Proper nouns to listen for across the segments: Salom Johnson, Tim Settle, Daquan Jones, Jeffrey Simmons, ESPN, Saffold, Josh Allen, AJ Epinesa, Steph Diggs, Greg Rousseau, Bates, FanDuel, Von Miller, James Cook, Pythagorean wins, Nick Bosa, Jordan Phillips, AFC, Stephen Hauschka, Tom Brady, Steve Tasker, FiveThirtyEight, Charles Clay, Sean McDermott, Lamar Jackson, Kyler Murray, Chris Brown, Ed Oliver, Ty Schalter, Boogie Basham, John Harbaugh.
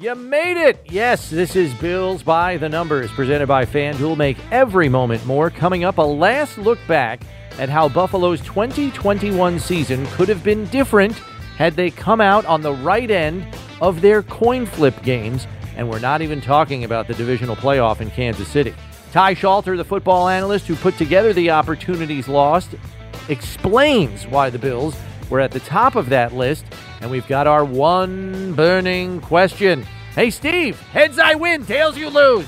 You made it! Yes, this is Bills by the Numbers, presented by FanDuel. Make every moment more. Coming up, a last look back at how Buffalo's 2021 season could have been different had they come out on the right end of their coin flip games. And we're not even talking about the divisional playoff in Kansas City. Ty Schalter, the football analyst who put together the opportunities lost, explains why the Bills were at the top of that list. And we've got our one burning question. Hey, Steve, heads I win, tails you lose.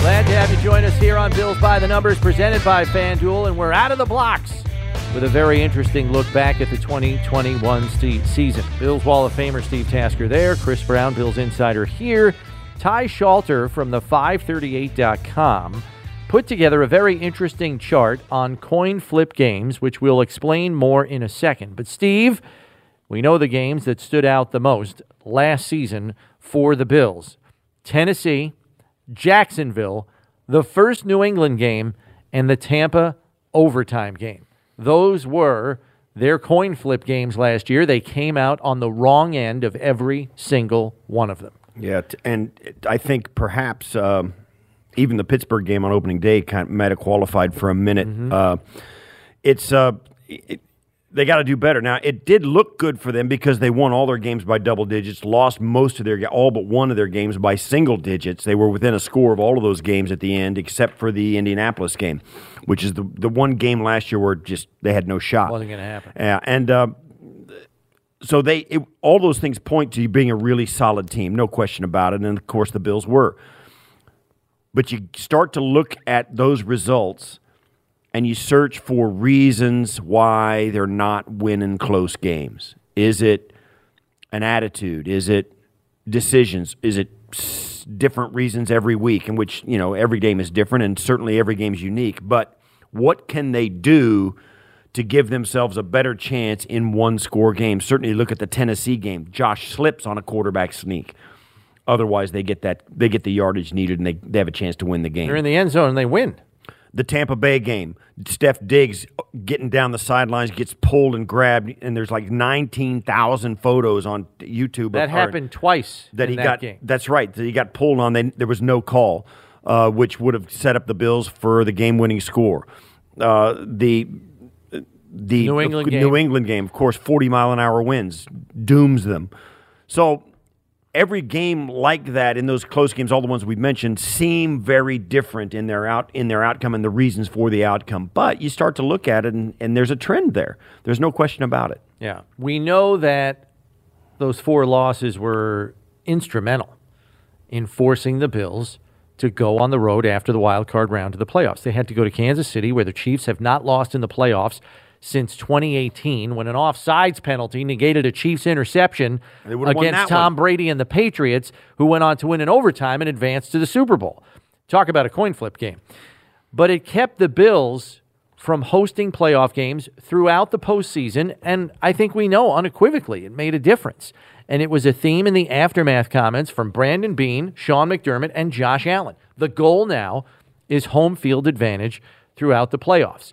Glad to have you join us here on Bills by the Numbers, presented by FanDuel. And we're out of the blocks with a very interesting look back at the 2021 season. Bills Wall of Famer Steve Tasker there, Chris Brown, Bills Insider here. Ty Schalter from the FiveThirtyEight.com put together a very interesting chart on coin flip games, which we'll explain more in a second. But Steve, we know the games that stood out the most last season for the Bills. Tennessee, Jacksonville, the first New England game, and the Tampa overtime game. Those were their coin flip games last year. They came out on the wrong end of every single one of them. Yeah, and I think perhaps even the Pittsburgh game on opening day kind of might have qualified for a minute. Mm-hmm. They got to do better. Now, it did look good for them because they won all their games by double digits, lost most of their all but one of their games by single digits. They were within a score of all of those games at the end, except for the Indianapolis game, which is the one game last year where just they had no shot. Wasn't going to happen. Yeah, and So all those things point to you being a really solid team, no question about it, and of course the Bills were. But you start to look at those results and you search for reasons why they're not winning close games. Is it an attitude? Is it decisions? Is it different reasons every week, in which, you know, every game is different and certainly every game is unique, but what can they do to give themselves a better chance in one-score game? Certainly look at the Tennessee game. Josh slips on a quarterback sneak. Otherwise, they get the yardage needed, and they have a chance to win the game. They're in the end zone, and they win. The Tampa Bay game, Steph Diggs getting down the sidelines, gets pulled and grabbed, and there's like 19,000 photos on YouTube. That happened twice in that game. That's right. That he got pulled on. There was no call, which would have set up the Bills for the game-winning score. The New England game, of course, 40-mile-an-hour winds dooms them. So every game like that in those close games, all the ones we've mentioned, seem very different in their outcome and the reasons for the outcome. But you start to look at it, and there's a trend there. There's no question about it. Yeah, we know that those four losses were instrumental in forcing the Bills to go on the road after the wild card round to the playoffs. They had to go to Kansas City, where the Chiefs have not lost in the playoffs since 2018, when an offsides penalty negated a Chiefs interception against Tom Brady and the Patriots, who went on to win in overtime and advance to the Super Bowl. Talk about a coin flip game. But it kept the Bills from hosting playoff games throughout the postseason, and I think we know unequivocally it made a difference. And it was a theme in the aftermath comments from Brandon Bean, Sean McDermott, and Josh Allen. The goal now is home field advantage throughout the playoffs.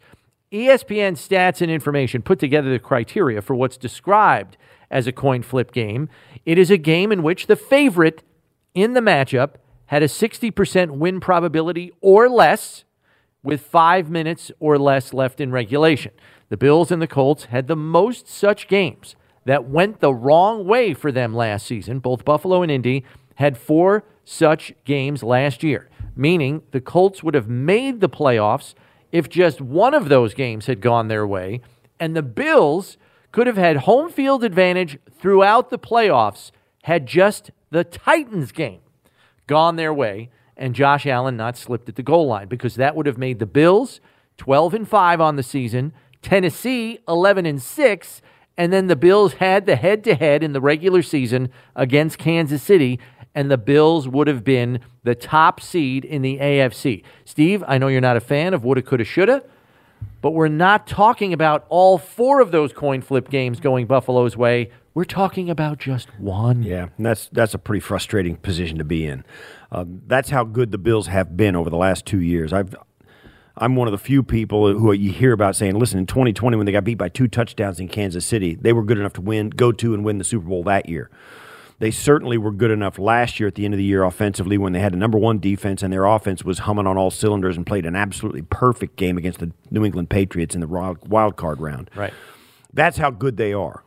ESPN Stats and Information put together the criteria for what's described as a coin flip game. It is a game in which the favorite in the matchup had a 60% win probability or less with 5 minutes or less left in regulation. The Bills and the Colts had the most such games that went the wrong way for them last season. Both Buffalo and Indy had four such games last year, meaning the Colts would have made the playoffs if just one of those games had gone their way, and the Bills could have had home field advantage throughout the playoffs had just the Titans game gone their way and Josh Allen not slipped at the goal line, because that would have made the Bills 12-5 on the season, Tennessee 11-6, and then the Bills had the head-to-head in the regular season against Kansas City, and the Bills would have been the top seed in the AFC. Steve, I know you're not a fan of woulda, coulda, shoulda, but we're not talking about all four of those coin flip games going Buffalo's way. We're talking about just one. Yeah, and that's a pretty frustrating position to be in. That's how good the Bills have been over the last 2 years. I've I'm one of the few people who you hear about saying, listen, in 2020 when they got beat by 2 touchdowns in Kansas City, they were good enough to win, go to and win the Super Bowl that year. They certainly were good enough last year at the end of the year offensively when they had a number 1 defense and their offense was humming on all cylinders and played an absolutely perfect game against the New England Patriots in the wild card round. Right. That's how good they are.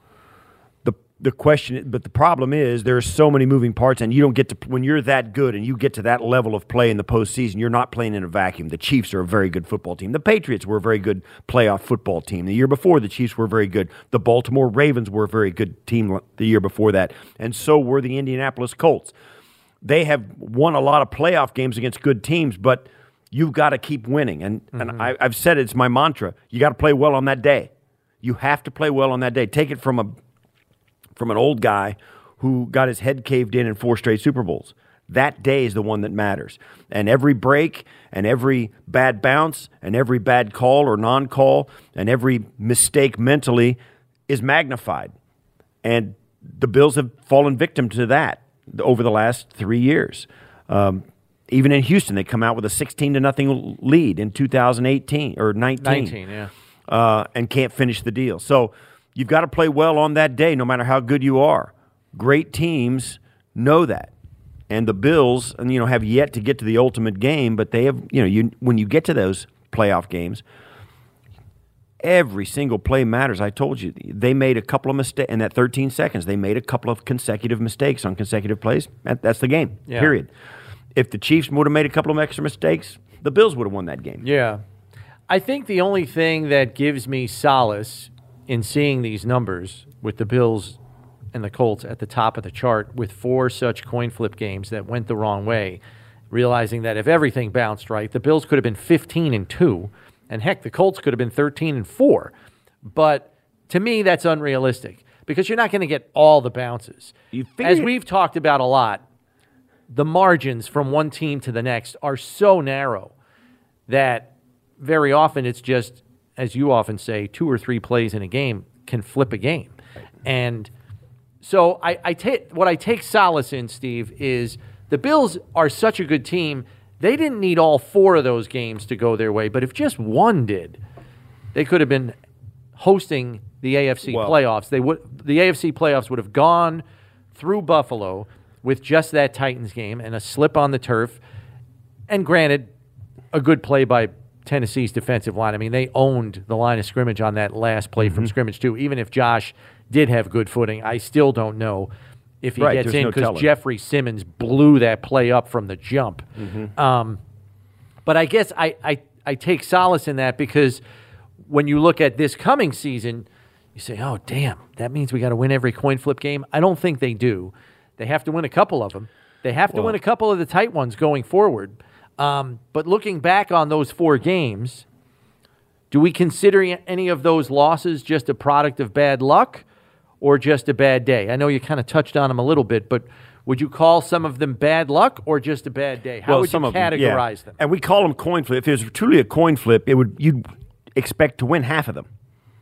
The question, but the problem is there are so many moving parts, and you don't get to, when you're that good and you get to that level of play in the postseason, you're not playing in a vacuum. The Chiefs are a very good football team. The Patriots were a very good playoff football team. The year before, the Chiefs were very good. The Baltimore Ravens were a very good team the year before that, and so were the Indianapolis Colts. They have won a lot of playoff games against good teams, but you've got to keep winning. And, I've said it's my mantra. You got to play well on that day. You have to play well on that day. Take it from a from an old guy who got his head caved in 4 straight Super Bowls. That day is the one that matters. And every break and every bad bounce and every bad call or non-call and every mistake mentally is magnified. And the Bills have fallen victim to that over the last 3 years. Even in Houston, they come out with a 16-0 lead in 2018 or 19, yeah. And can't finish the deal. So you've got to play well on that day, no matter how good you are. Great teams know that, and the Bills, you know, have yet to get to the ultimate game, but they have. You know, when you get to those playoff games, every single play matters. I told you they made a couple of mistakes in that 13 seconds. They made a couple of consecutive mistakes on consecutive plays. That's the game. Yeah. Period. If the Chiefs would have made a couple of extra mistakes, the Bills would have won that game. Yeah, I think the only thing that gives me solace in seeing these numbers with the Bills and the Colts at the top of the chart with 4 such coin flip games that went the wrong way, realizing that if everything bounced right, the Bills could have been 15-2, and heck, the Colts could have been 13-4. But to me, that's unrealistic because you're not going to get all the bounces. As we've talked about a lot, the margins from one team to the next are so narrow that very often it's just, as you often say, 2 or 3 plays in a game can flip a game. And so what I take solace in, Steve, is the Bills are such a good team. They didn't need all 4 of those games to go their way, but if just one did, they could have been hosting the AFC playoffs. The AFC playoffs would have gone through Buffalo with just that Titans game and a slip on the turf. And granted, a good play by Tennessee's defensive line. I mean, they owned the line of scrimmage on that last play from scrimmage, too. Even if Josh did have good footing, I still don't know if he gets in because Jeffrey Simmons blew that play up from the jump. But I guess I take solace in that because when you look at this coming season, you say, oh, damn, that means we got to win every coin flip game. I don't think they do. They have to win a couple of them. They have to win a couple of the tight ones going forward. But looking back on those 4 games, do we consider any of those losses just a product of bad luck or just a bad day? I know you kind of touched on them a little bit, but would you call some of them bad luck or just a bad day? How would you categorize them? And we call them coin flip. If it was truly a coin flip, you'd expect to win half of them.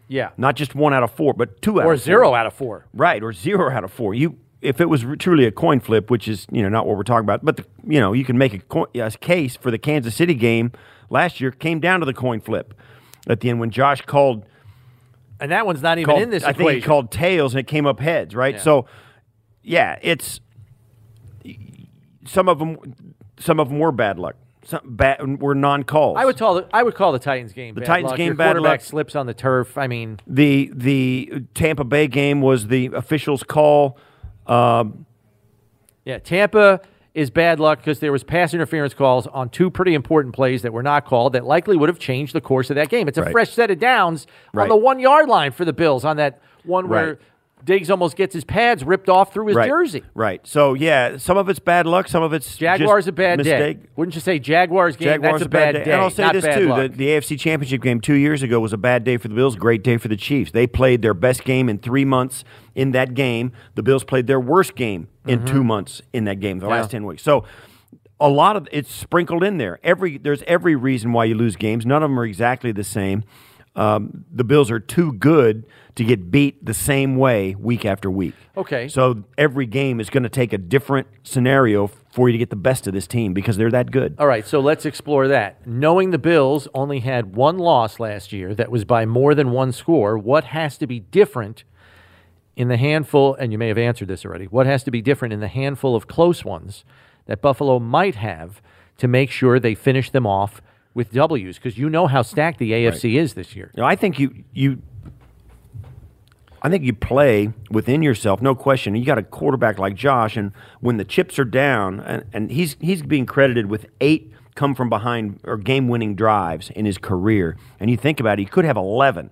Yeah. Not just 1 out of 4, but 2 out of 4. Or 0 out of 4. Right, or 0 out of 4. If it was truly a coin flip, which is not what we're talking about, but you can make a case for the Kansas City game last year came down to the coin flip at the end when Josh called, and that one's not even in this equation. I think he called tails and it came up heads, right? Yeah. So, yeah, it's some of them were bad luck. Were non-calls. I would call the Titans game bad luck. The Titans game bad luck. Your quarterback slips on the turf. I mean, the Tampa Bay game was the officials' call. Tampa is bad luck because there was pass interference calls on 2 pretty important plays that were not called that likely would have changed the course of that game. It's a fresh set of downs on the 1-yard line for the Bills on that one where Diggs almost gets his pads ripped off through his jersey. Right. So, yeah, some of it's bad luck, some of it's Jaguars a bad mistake. Day. Wouldn't you say Jaguars game, that's a bad day. And I'll say this, too. The AFC Championship game 2 years ago was a bad day for the Bills, great day for the Chiefs. They played their best game in 3 months in that game. The Bills played their worst game in 2 months in that game, the last 10 weeks. So a lot of it's sprinkled in there. There's every reason why you lose games. None of them are exactly the same. The Bills are too good to get beat the same way week after week. Okay. So every game is going to take a different scenario for you to get the best of this team because they're that good. All right, so let's explore that. Knowing the Bills only had one loss last year that was by more than one score, what has to be different in the handful, and you may have answered this already, what has to be different in the handful of close ones that Buffalo might have to make sure they finish them off with W's? Because you know how stacked the AFC is this year. You know, I think you play within yourself, no question. You got a quarterback like Josh, and when the chips are down, and he's being credited with 8 come-from-behind or game-winning drives in his career, and you think about it, he could have 11.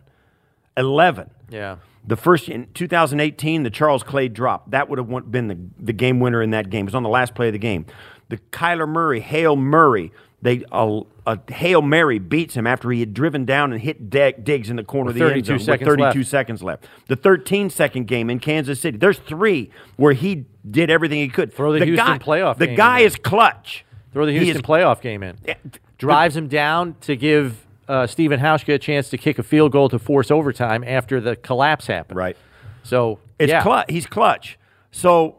11. Yeah. The first, in 2018, the Charles Clay drop. That would have been the game winner in that game. It was on the last play of the game. The Kyler Murray, Hail Murray, Hail Mary beats him after he had driven down and hit Diggs in the corner of the end zone with 32 seconds left. The 13-second game in Kansas City. There's 3 where he did everything he could. Throw the Houston playoff game. The guy is clutch. Throw the Houston playoff game in. Drives him down to give Stephen Hauschka a chance to kick a field goal to force overtime after the collapse happened. Right. So, it's clutch. He's clutch. So,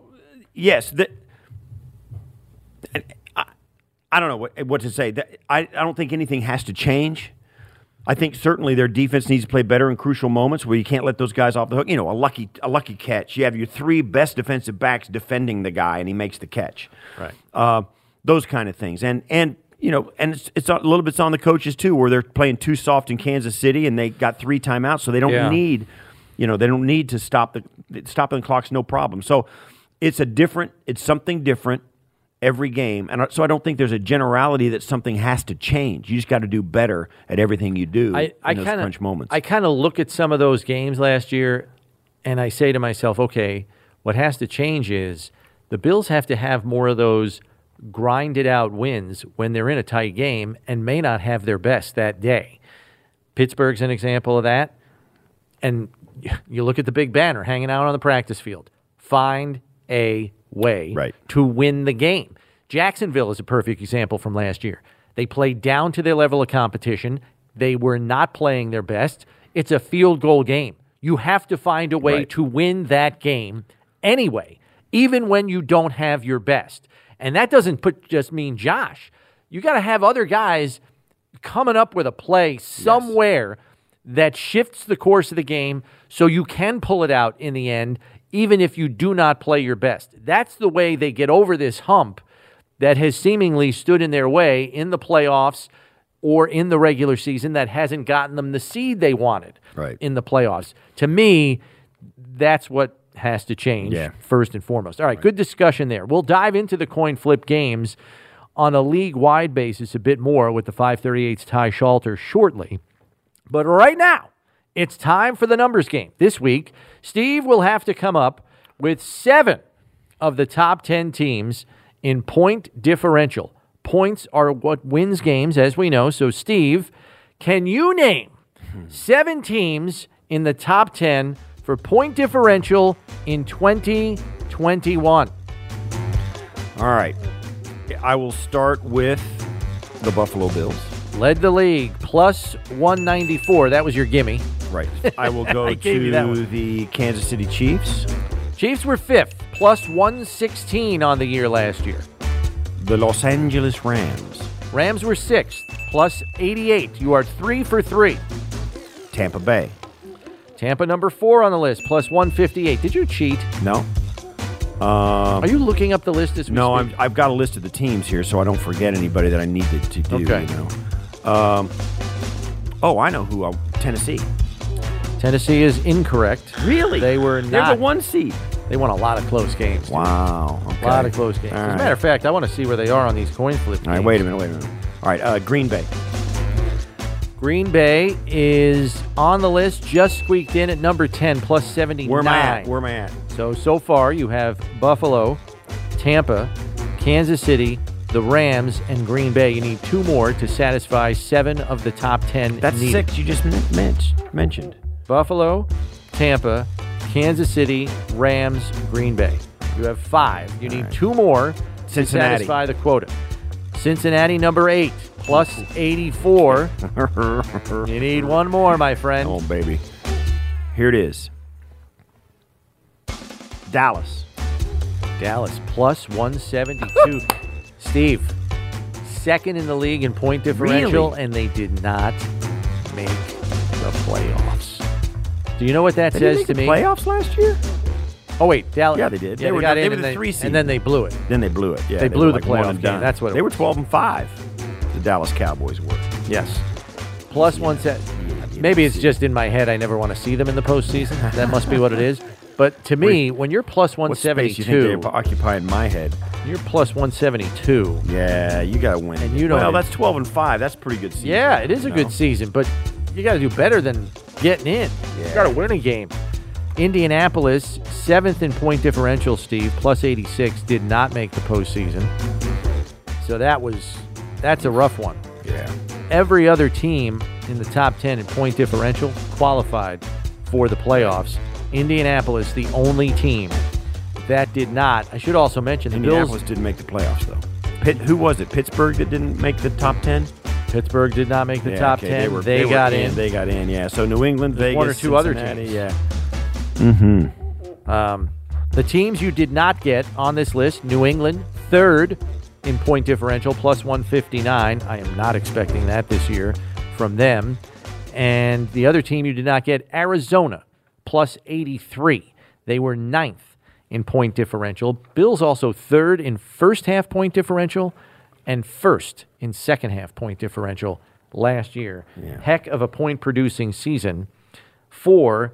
yes, I don't know what to say. I don't think anything has to change. I think certainly their defense needs to play better in crucial moments where you can't let those guys off the hook. You know, a lucky catch. You have your 3 best defensive backs defending the guy, and he makes the catch. Right. Those kind of things. And you know, and it's a little bit on the coaches too, where they're playing too soft in Kansas City, and they got 3 timeouts, so they don't need, you know, they don't need to stop stopping the clock's no problem. So it's something different every game. And so I don't think there's a generality that something has to change. You just got to do better at everything you do in those crunch moments. I kind of look at some of those games last year, and I say to myself, okay, what has to change is the Bills have to have more of those grinded-out wins when they're in a tight game and may not have their best that day. Pittsburgh's an example of that. And you look at the big banner hanging out on the practice field. Find a way to win the game. Jacksonville is a perfect example from last year. They played down to their level of competition. They were not playing their best. It's a field goal game. You have to find a way to win that game anyway, even when you don't have your best. And that doesn't just mean Josh. You got to have other guys coming up with a play somewhere that shifts the course of the game so you can pull it out in the end, even if you do not play your best. That's the way they get over this hump that has seemingly stood in their way in the playoffs or in the regular season that hasn't gotten them the seed they wanted in the playoffs. To me, that's what has to change first and foremost. All right, good discussion there. We'll dive into the coin flip games on a league-wide basis a bit more with the 538's Ty Schalter shortly. But right now, it's time for the numbers game. This week, Steve will have to come up with 7 of the top 10 teams in point differential. Points are what wins games, as we know. So, Steve, can you name 7 teams in the top 10 for point differential in 2021? All right. I will start with the Buffalo Bills. Led the league, plus 194. That was your gimme. Right. I will go to the Kansas City Chiefs. Chiefs were 5th, plus 116 on the year last year. The Los Angeles Rams. Rams were 6th, plus 88. You are 3 for 3. Tampa Bay. Tampa number 4 on the list, plus 158. Did you cheat? No. Are you looking up the list as we speak? No, I've got a list of the teams here, so I don't forget anybody that I needed to do. Okay. You know. I know who. Tennessee. Tennessee is incorrect. Really? They were not. They're the 1 seed. They won a lot of close games. Too. Wow. Okay. A lot of close games. As a matter of fact, I want to see where they are on these coin flip games. All right, wait a minute. All right, Green Bay. Green Bay is on the list, just squeaked in at number 10, plus 79. Where am I at? So far you have Buffalo, Tampa, Kansas City, the Rams, and Green Bay. You need 2 more to satisfy 7 of the top 10. That's needed. 6 you just mentioned. Buffalo, Tampa, Kansas City, Rams, Green Bay. You have 5. You need 2 more to satisfy the quota. Cincinnati, number 8, plus 84. You need 1 more, my friend. Oh, baby. Here it is. Dallas. Dallas plus 172. Steve, second in the league in point differential, really? And they did not make the playoffs. Do you know what that says to me? They didn't make the playoffs last year? Oh, wait. Dallas. Yeah, they did. Yeah, they were the 3 seed. And then they blew it. Then they blew it. Yeah, they blew the playoff game. That's what it was. They were 12-5. The Dallas Cowboys were. Yes. Plus 1 set. Maybe it's just in my head. I never want to see them in the postseason. That must be what it is. But to me, when you're plus 172, what space you think they occupy in my head? You're plus 172. Yeah, you got to win. And you don't. Well, that's 12-5. That's a pretty good season. Yeah, it is a good season, but you got to do better than getting in. Yeah. You got to win a game. Indianapolis, 7th in point differential, Steve, plus 86, did not make the postseason. So that's a rough one. Yeah. Every other team in the top 10 in point differential qualified for the playoffs. Indianapolis, the only team that did not. I should also mention the Indianapolis Bills didn't make the playoffs, though. Who was it? Pittsburgh that didn't make the top 10? Pittsburgh did not make the top 10. They got in. They got in, yeah. So New England, Vegas, one or two Cincinnati, other teams. Yeah. Mm-hmm. The teams you did not get on this list, New England, 3rd in point differential, plus 159. I am not expecting that this year from them. And the other team you did not get, Arizona, plus 83. They were 9th in point differential. Bills also 3rd in first-half point differential and 1st in second-half point differential last year. Yeah. Heck of a point-producing season for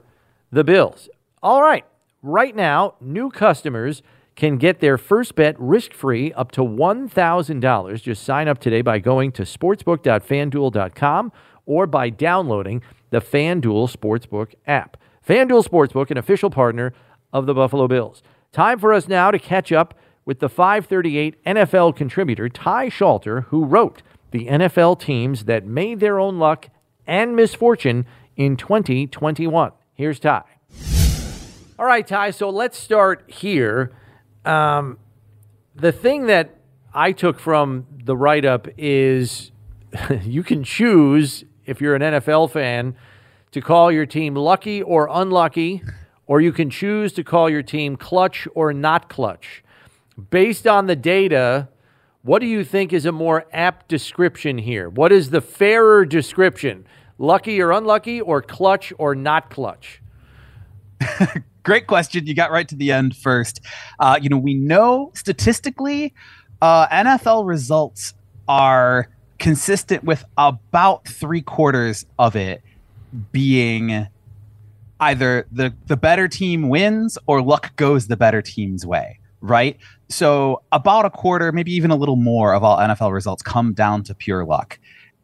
the Bills. All right. Right now, new customers can get their first bet risk-free up to $1,000. Just sign up today by going to sportsbook.fanduel.com or by downloading the FanDuel Sportsbook app. FanDuel Sportsbook, an official partner of the Buffalo Bills. Time for us now to catch up with the 538 NFL contributor, Ty Schalter, who wrote the NFL teams that made their own luck and misfortune in 2021. Here's Ty. All right, Ty, so let's start here. The thing that I took from the write-up is you can choose, if you're an NFL fan, to call your team lucky or unlucky, or you can choose to call your team clutch or not clutch. Based on the data, what do you think is a more apt description here? What is the fairer description? Lucky or unlucky, or clutch or not clutch? Great question. You got right to the end first. We know statistically NFL results are consistent with about 3/4 of it being either the better team wins or luck goes the better team's way, right? So about 1/4, maybe even a little more of all NFL results come down to pure luck.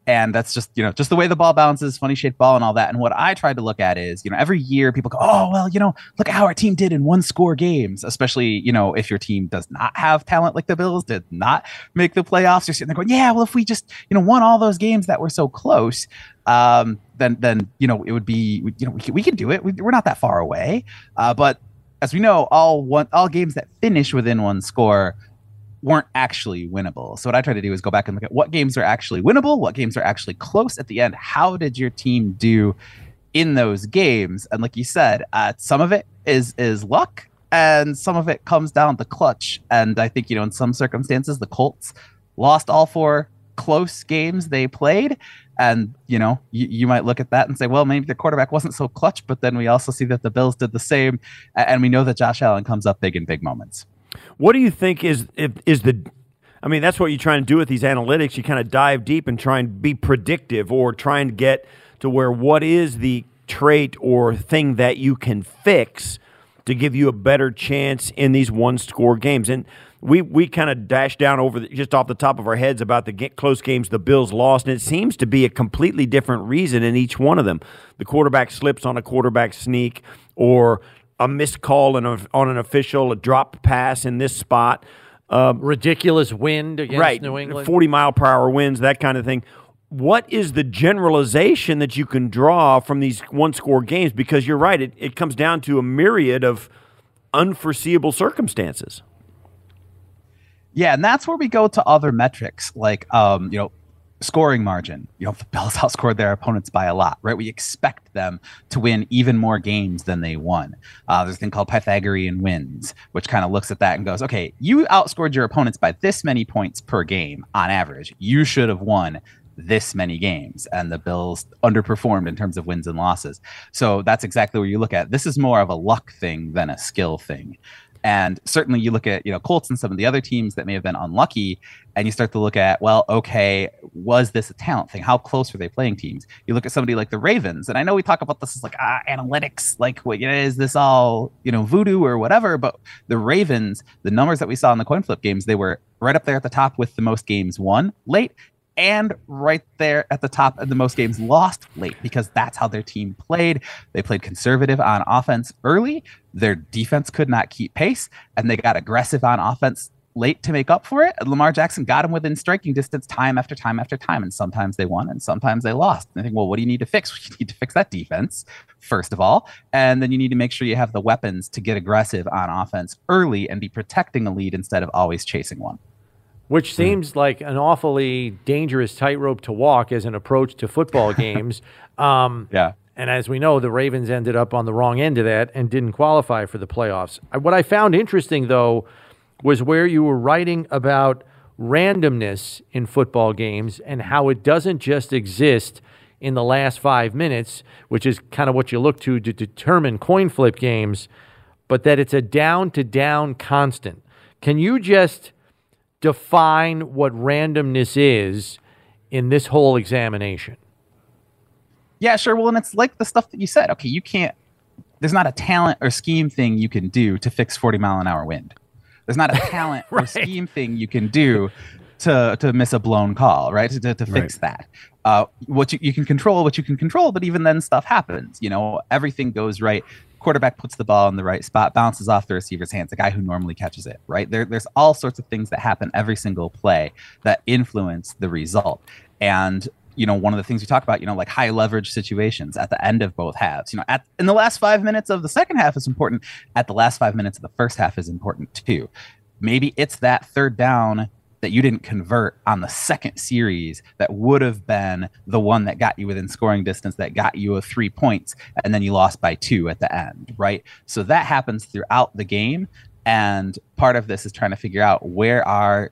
And that's just, just the way the ball bounces, funny shaped ball and all that. And what I tried to look at is, every year people go, oh, well, look at how our team did in 1-score games, especially, if your team does not have talent like the Bills, did not make the playoffs. You're sitting there going, yeah, well, if we just, won all those games that were so close, then, it would be, we can do it. We're not that far away. But as we know, all games that finish within 1 score weren't actually winnable. So what I try to do is go back and look at what games are actually winnable, what games are actually close at the end. How did your team do in those games? And like you said, some of it is luck and some of it comes down to clutch. And I think, in some circumstances, the Colts lost all 4 close games they played. And, you might look at that and say, well, maybe the quarterback wasn't so clutch, but then we also see that the Bills did the same. And we know that Josh Allen comes up big in big moments. What do you think is that's what you're trying to do with these analytics. You kind of dive deep and try and be predictive or try and get to where what is the trait or thing that you can fix to give you a better chance in these 1-score games. And we kind of dashed down just off the top of our heads about the close games the Bills lost, and it seems to be a completely different reason in each one of them. The quarterback slips on a quarterback sneak or a missed call on an official, a dropped pass in this spot. Ridiculous wind against New England. 40-mile-per-hour winds, that kind of thing. What is the generalization that you can draw from these 1-score games? Because you're right, it comes down to a myriad of unforeseeable circumstances. Yeah, and that's where we go to other metrics, like scoring margin. You know, the Bills outscored their opponents by a lot, right? We expect them to win even more games than they won. There's a thing called Pythagorean wins, which kind of looks at that and goes, okay, you outscored your opponents by this many points per game on average. You should have won this many games, and the Bills underperformed in terms of wins and losses. So that's exactly where you look at. This is more of a luck thing than a skill thing. And certainly you look at, you know, Colts and some of the other teams that may have been unlucky, and you start to look at, well, okay, was this a talent thing? How close were they playing teams? You look at somebody like the Ravens, and I know we talk about this as like analytics, like, what, you know, is this all, you know, voodoo or whatever? But the Ravens, the numbers that we saw in the coin flip games, they were right up there at the top with the most games won late, and right there at the top of the most games lost late, because that's how their team played. They played conservative on offense early. Their defense could not keep pace, and they got aggressive on offense late to make up for it. And Lamar Jackson got him within striking distance time after time after time, and sometimes they won and sometimes they lost. And I think, well, what do you need to fix? You need to fix that defense, first of all, and then you need to make sure you have the weapons to get aggressive on offense early and be protecting a lead instead of always chasing one. Which seems like an awfully dangerous tightrope to walk as an approach to football games. Yeah. And as we know, the Ravens ended up on the wrong end of that and didn't qualify for the playoffs. What I found interesting, though, was where you were writing about randomness in football games and how it doesn't just exist in the last 5 minutes, which is kind of what you look to determine coin flip games, but that it's a down-to-down constant. Can you just define what randomness is in this whole examination? Yeah, sure. Well, and it's like the stuff that you said. Okay, you can't, there's not a talent or scheme thing you can do to fix 40-mile-an-hour wind. There's not a talent right. or scheme thing you can do to miss a blown call, right? To fix right. that. What you can control, what you can control, but even then stuff happens. You know, everything goes right. Quarterback puts the ball in the right spot, bounces off the receiver's hands, the guy who normally catches it, right? There's all sorts of things that happen every single play that influence the result. And, you know, one of the things we talk about, you know, like high leverage situations at the end of both halves, you know, in the last 5 minutes of the second half is important. At the last 5 minutes of the first half is important too. Maybe it's that third down that you didn't convert on the second series that would have been the one that got you within scoring distance, that got you a 3 points, and then you lost by two at the end, right? So that happens throughout the game, and part of this is trying to figure out where are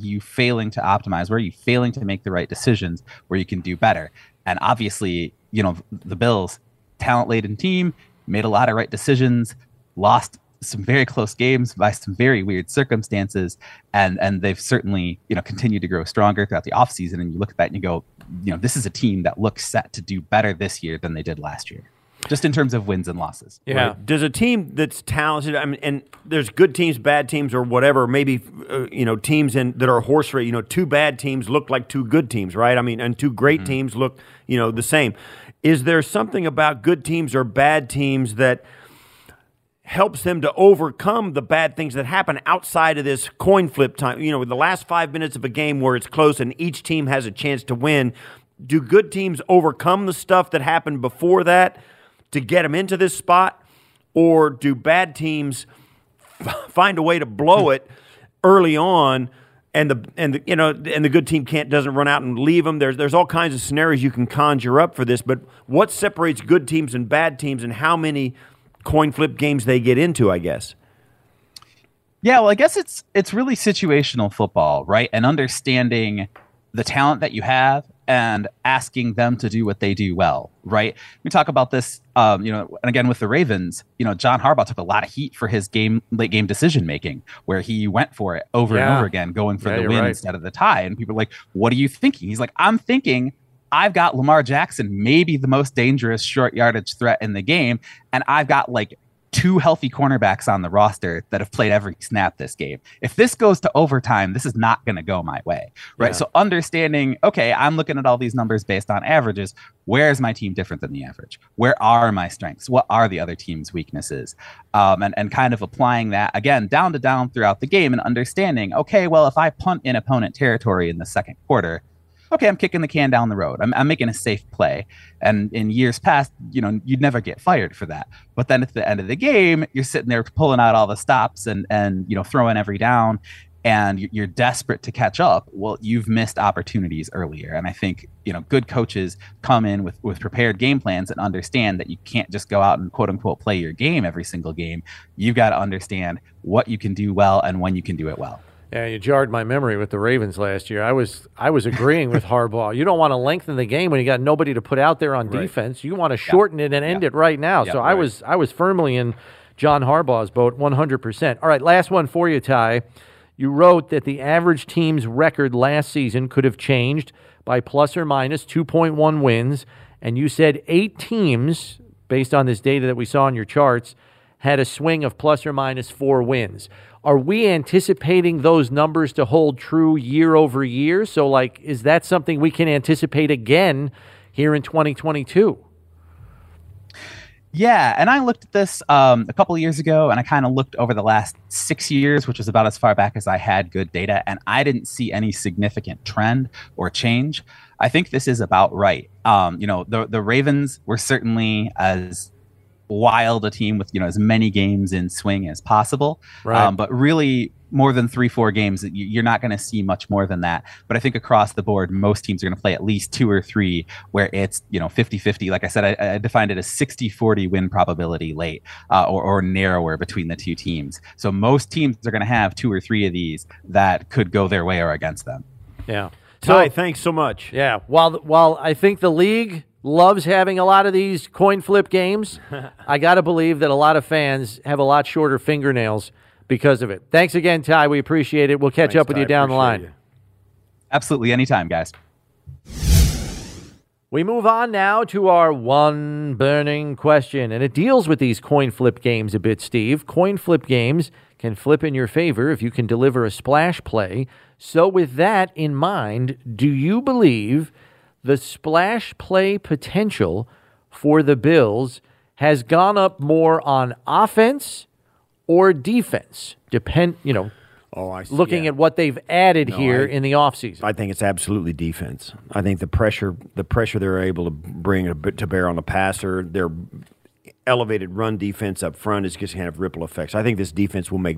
you failing to optimize, where are you failing to make the right decisions, where you can do better. And obviously, you know, the Bills, talent-laden team, made a lot of right decisions, lost some very close games by some very weird circumstances, and they've certainly, you know, continued to grow stronger throughout the offseason. And you look at that and you go, you know, this is a team that looks set to do better this year than they did last year, just in terms of wins and losses. Yeah. Right? Does a team that's talented, I mean, and there's good teams, bad teams, or whatever, maybe, you know, teams that are horse race, you know, two bad teams look like two good teams, right? I mean, and two great teams look, you know, the same. Is there something about good teams or bad teams that helps them to overcome the bad things that happen outside of this coin flip time? You know, with the last 5 minutes of a game where it's close and each team has a chance to win, do good teams overcome the stuff that happened before that to get them into this spot? Or do bad teams find a way to blow it early on, and the you know, and the good team doesn't run out and leave them? There's all kinds of scenarios you can conjure up for this, but what separates good teams and bad teams, and how many coin flip games they get into, I guess? Yeah, well, I guess it's really situational football, right? And understanding the talent that you have and asking them to do what they do well, right? We talk about this, you know, and again with the Ravens, you know, John Harbaugh took a lot of heat for his late game decision making, where he went for it over and over again, going for the win instead of the tie. And people are like, "What are you thinking?" He's like, "I'm thinking I've got Lamar Jackson, maybe the most dangerous short yardage threat in the game, and I've got like two healthy cornerbacks on the roster that have played every snap this game. If this goes to overtime, this is not going to go my way," right? Yeah. So understanding, okay, I'm looking at all these numbers based on averages. Where is my team different than the average? Where are my strengths? What are the other team's weaknesses? And kind of applying that, again, down to down throughout the game, and understanding, okay, well, if I punt in opponent territory in the second quarter, okay, I'm kicking the can down the road. I'm making a safe play. And in years past, you know, you'd never get fired for that. But then at the end of the game, you're sitting there pulling out all the stops and you know, throwing every down. and you're desperate to catch up, well, you've missed opportunities earlier. And I think, you know, good coaches come in with prepared game plans and understand that you can't just go out and quote unquote play your game every single game. You've got to understand what you can do well and when you can do it well. Yeah, you jarred my memory with the Ravens last year. I was agreeing with Harbaugh. You don't want to lengthen the game when you got nobody to put out there on defense. You want to shorten it and end it right now. Yeah, so right. I was firmly in John Harbaugh's boat 100%. All right, last one for you, Ty. You wrote that the average team's record last season could have changed by plus or minus 2.1 wins, and you said 8 teams, based on this data that we saw in your charts, had a swing of plus or minus 4 wins. Are we anticipating those numbers to hold true year over year? So, like, is that something we can anticipate again here in 2022? Yeah, and I looked at this a couple of years ago, and I kind of looked over the last 6 years, which was about as far back as I had good data, and I didn't see any significant trend or change. I think this is about right. You know, the Ravens were certainly as wild a team with, you know, as many games in swing as possible. Right. But really, more than 3-4 games, you're not going to see much more than that. But I think across the board, most teams are going to play at least 2 or 3 where it's, you know, 50-50. Like I said, I defined it as 60-40 win probability late or narrower between the two teams. So most teams are going to have 2 or 3 of these that could go their way or against them. Yeah. Ty, thanks so much. Yeah. While I think the league loves having a lot of these coin flip games, I got to believe that a lot of fans have a lot shorter fingernails because of it. Thanks again, Ty. We appreciate it. We'll catch up with you down the line. Absolutely. Anytime, guys. We move on now to our one burning question, and it deals with these coin flip games a bit, Steve. Coin flip games can flip in your favor if you can deliver a splash play. So with that in mind, do you believe the splash play potential for the Bills has gone up more on offense or defense, looking at what they've added in the offseason? I think it's absolutely defense. I think the pressure they're able to bring to bear on the passer, their elevated run defense up front is just going to have ripple effects. I think this defense will make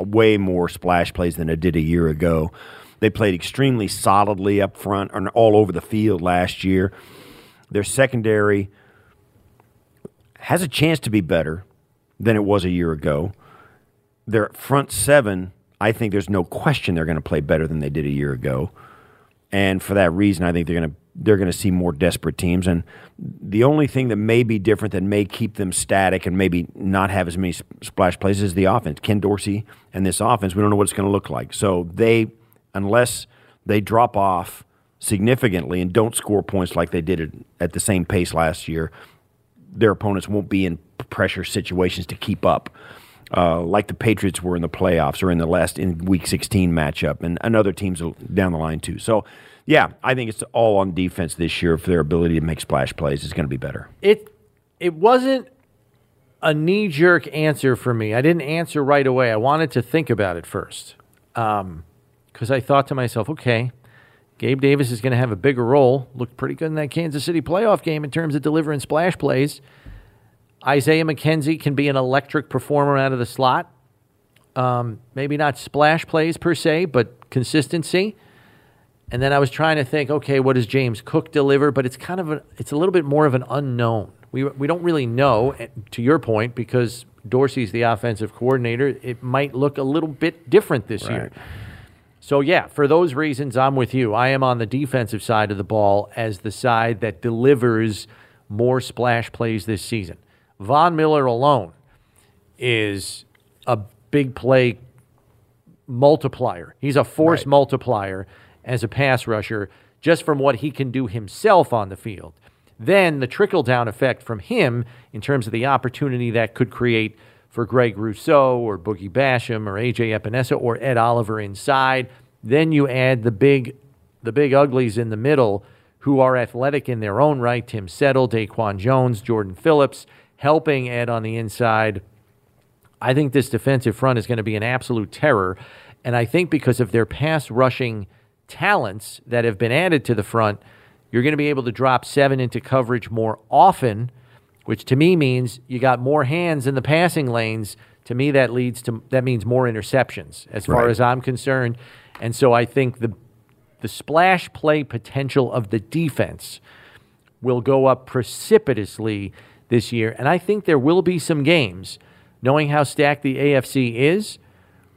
way more splash plays than it did a year ago. They played extremely solidly up front and all over the field last year. Their secondary has a chance to be better than it was a year ago. Their front seven, I think there's no question they're going to play better than they did a year ago. And for that reason, I think they're going to see more desperate teams. And the only thing that may be different that may keep them static and maybe not have as many splash plays is the offense. Ken Dorsey and this offense, we don't know what it's going to look like. So unless they drop off significantly and don't score points like they did at the same pace last year, their opponents won't be in pressure situations to keep up, like the Patriots were in the playoffs or in Week 16 matchup, and other teams down the line too. So, yeah, I think it's all on defense this year. If their ability to make splash plays is going to be better. It wasn't a knee-jerk answer for me. I didn't answer right away. I wanted to think about it first, because I thought to myself, okay, Gabe Davis is going to have a bigger role. Looked pretty good in that Kansas City playoff game in terms of delivering splash plays. Isaiah McKenzie can be an electric performer out of the slot. Maybe not splash plays per se, but consistency. And then I was trying to think, okay, what does James Cook deliver? But it's kind of it's a little bit more of an unknown. We don't really know, to your point, because Dorsey's the offensive coordinator. It might look a little bit different this year. So, yeah, for those reasons, I'm with you. I am on the defensive side of the ball as the side that delivers more splash plays this season. Von Miller alone is a big play multiplier. He's a force multiplier as a pass rusher just from what he can do himself on the field. Then the trickle-down effect from him in terms of the opportunity that could create for Greg Rousseau or Boogie Basham or AJ Epinesa or Ed Oliver inside. Then you add the big uglies in the middle who are athletic in their own right, Tim Settle, Daquan Jones, Jordan Phillips, helping Ed on the inside. I think this defensive front is going to be an absolute terror, and I think because of their pass rushing talents that have been added to the front, you're going to be able to drop 7 into coverage more often, which to me means you got more hands in the passing lanes To me, that leads to that means more interceptions as far as I'm concerned. And so I think the splash play potential of the defense will go up precipitously this year. And I think there will be some games, knowing how stacked the AFC is,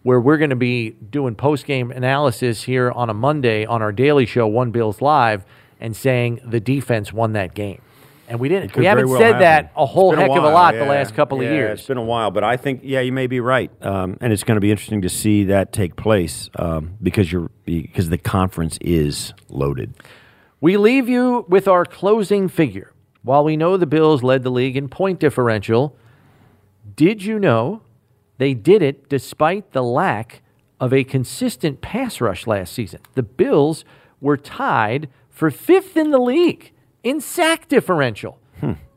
where we're going to be doing post-game analysis here on a Monday on our daily show, One Bills Live, and saying the defense won that game. And we didn't. We haven't said that a whole heck of a lot the last couple of years. It's been a while, but I think, you may be right. And it's going to be interesting to see that take place because the conference is loaded. We leave you with our closing figure. While we know the Bills led the league in point differential, did you know they did it despite the lack of a consistent pass rush last season? The Bills were tied for fifth in the league in sack differential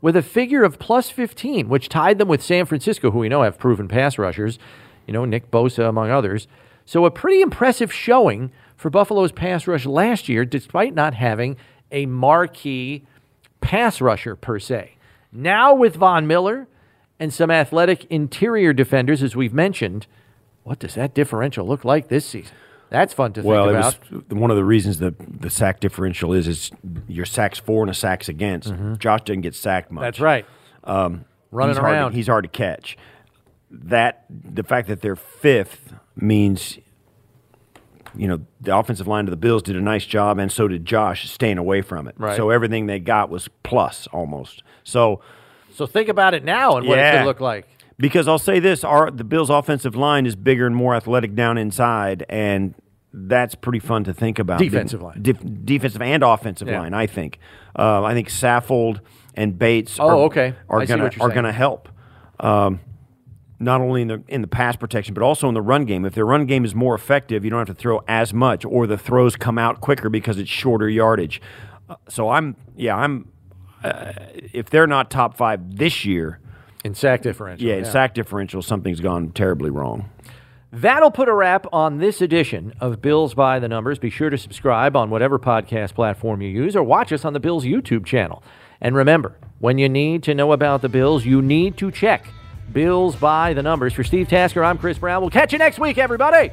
with a figure of plus 15, which tied them with San Francisco, who we know have proven pass rushers, Nick Bosa among others. So a pretty impressive showing for Buffalo's pass rush last year, despite not having a marquee pass rusher per se. Now with Von Miller and some athletic interior defenders, as we've mentioned, what does that differential look like this season? That's fun to think about. Well, one of the reasons the sack differential is your sacks for and a sacks against. Mm-hmm. Josh didn't get sacked much. That's right. Running around. He's hard to catch. The fact that they're fifth means, the offensive line of the Bills did a nice job, and so did Josh staying away from it. Right. So everything they got was plus almost. So think about it now and what it could look like. Because I'll say this, the Bills' offensive line is bigger and more athletic down inside, and that's pretty fun to think about. Defensive line. Defensive and offensive line, I think. I think Saffold and Bates are going to help, not only in the pass protection, but also in the run game. If their run game is more effective, you don't have to throw as much, or the throws come out quicker because it's shorter yardage. If they're not top five this year, in sack differential. Yeah, sack differential, something's gone terribly wrong. That'll put a wrap on this edition of Bills by the Numbers. Be sure to subscribe on whatever podcast platform you use or watch us on the Bills YouTube channel. And remember, when you need to know about the Bills, you need to check Bills by the Numbers. For Steve Tasker, I'm Chris Brown. We'll catch you next week, everybody!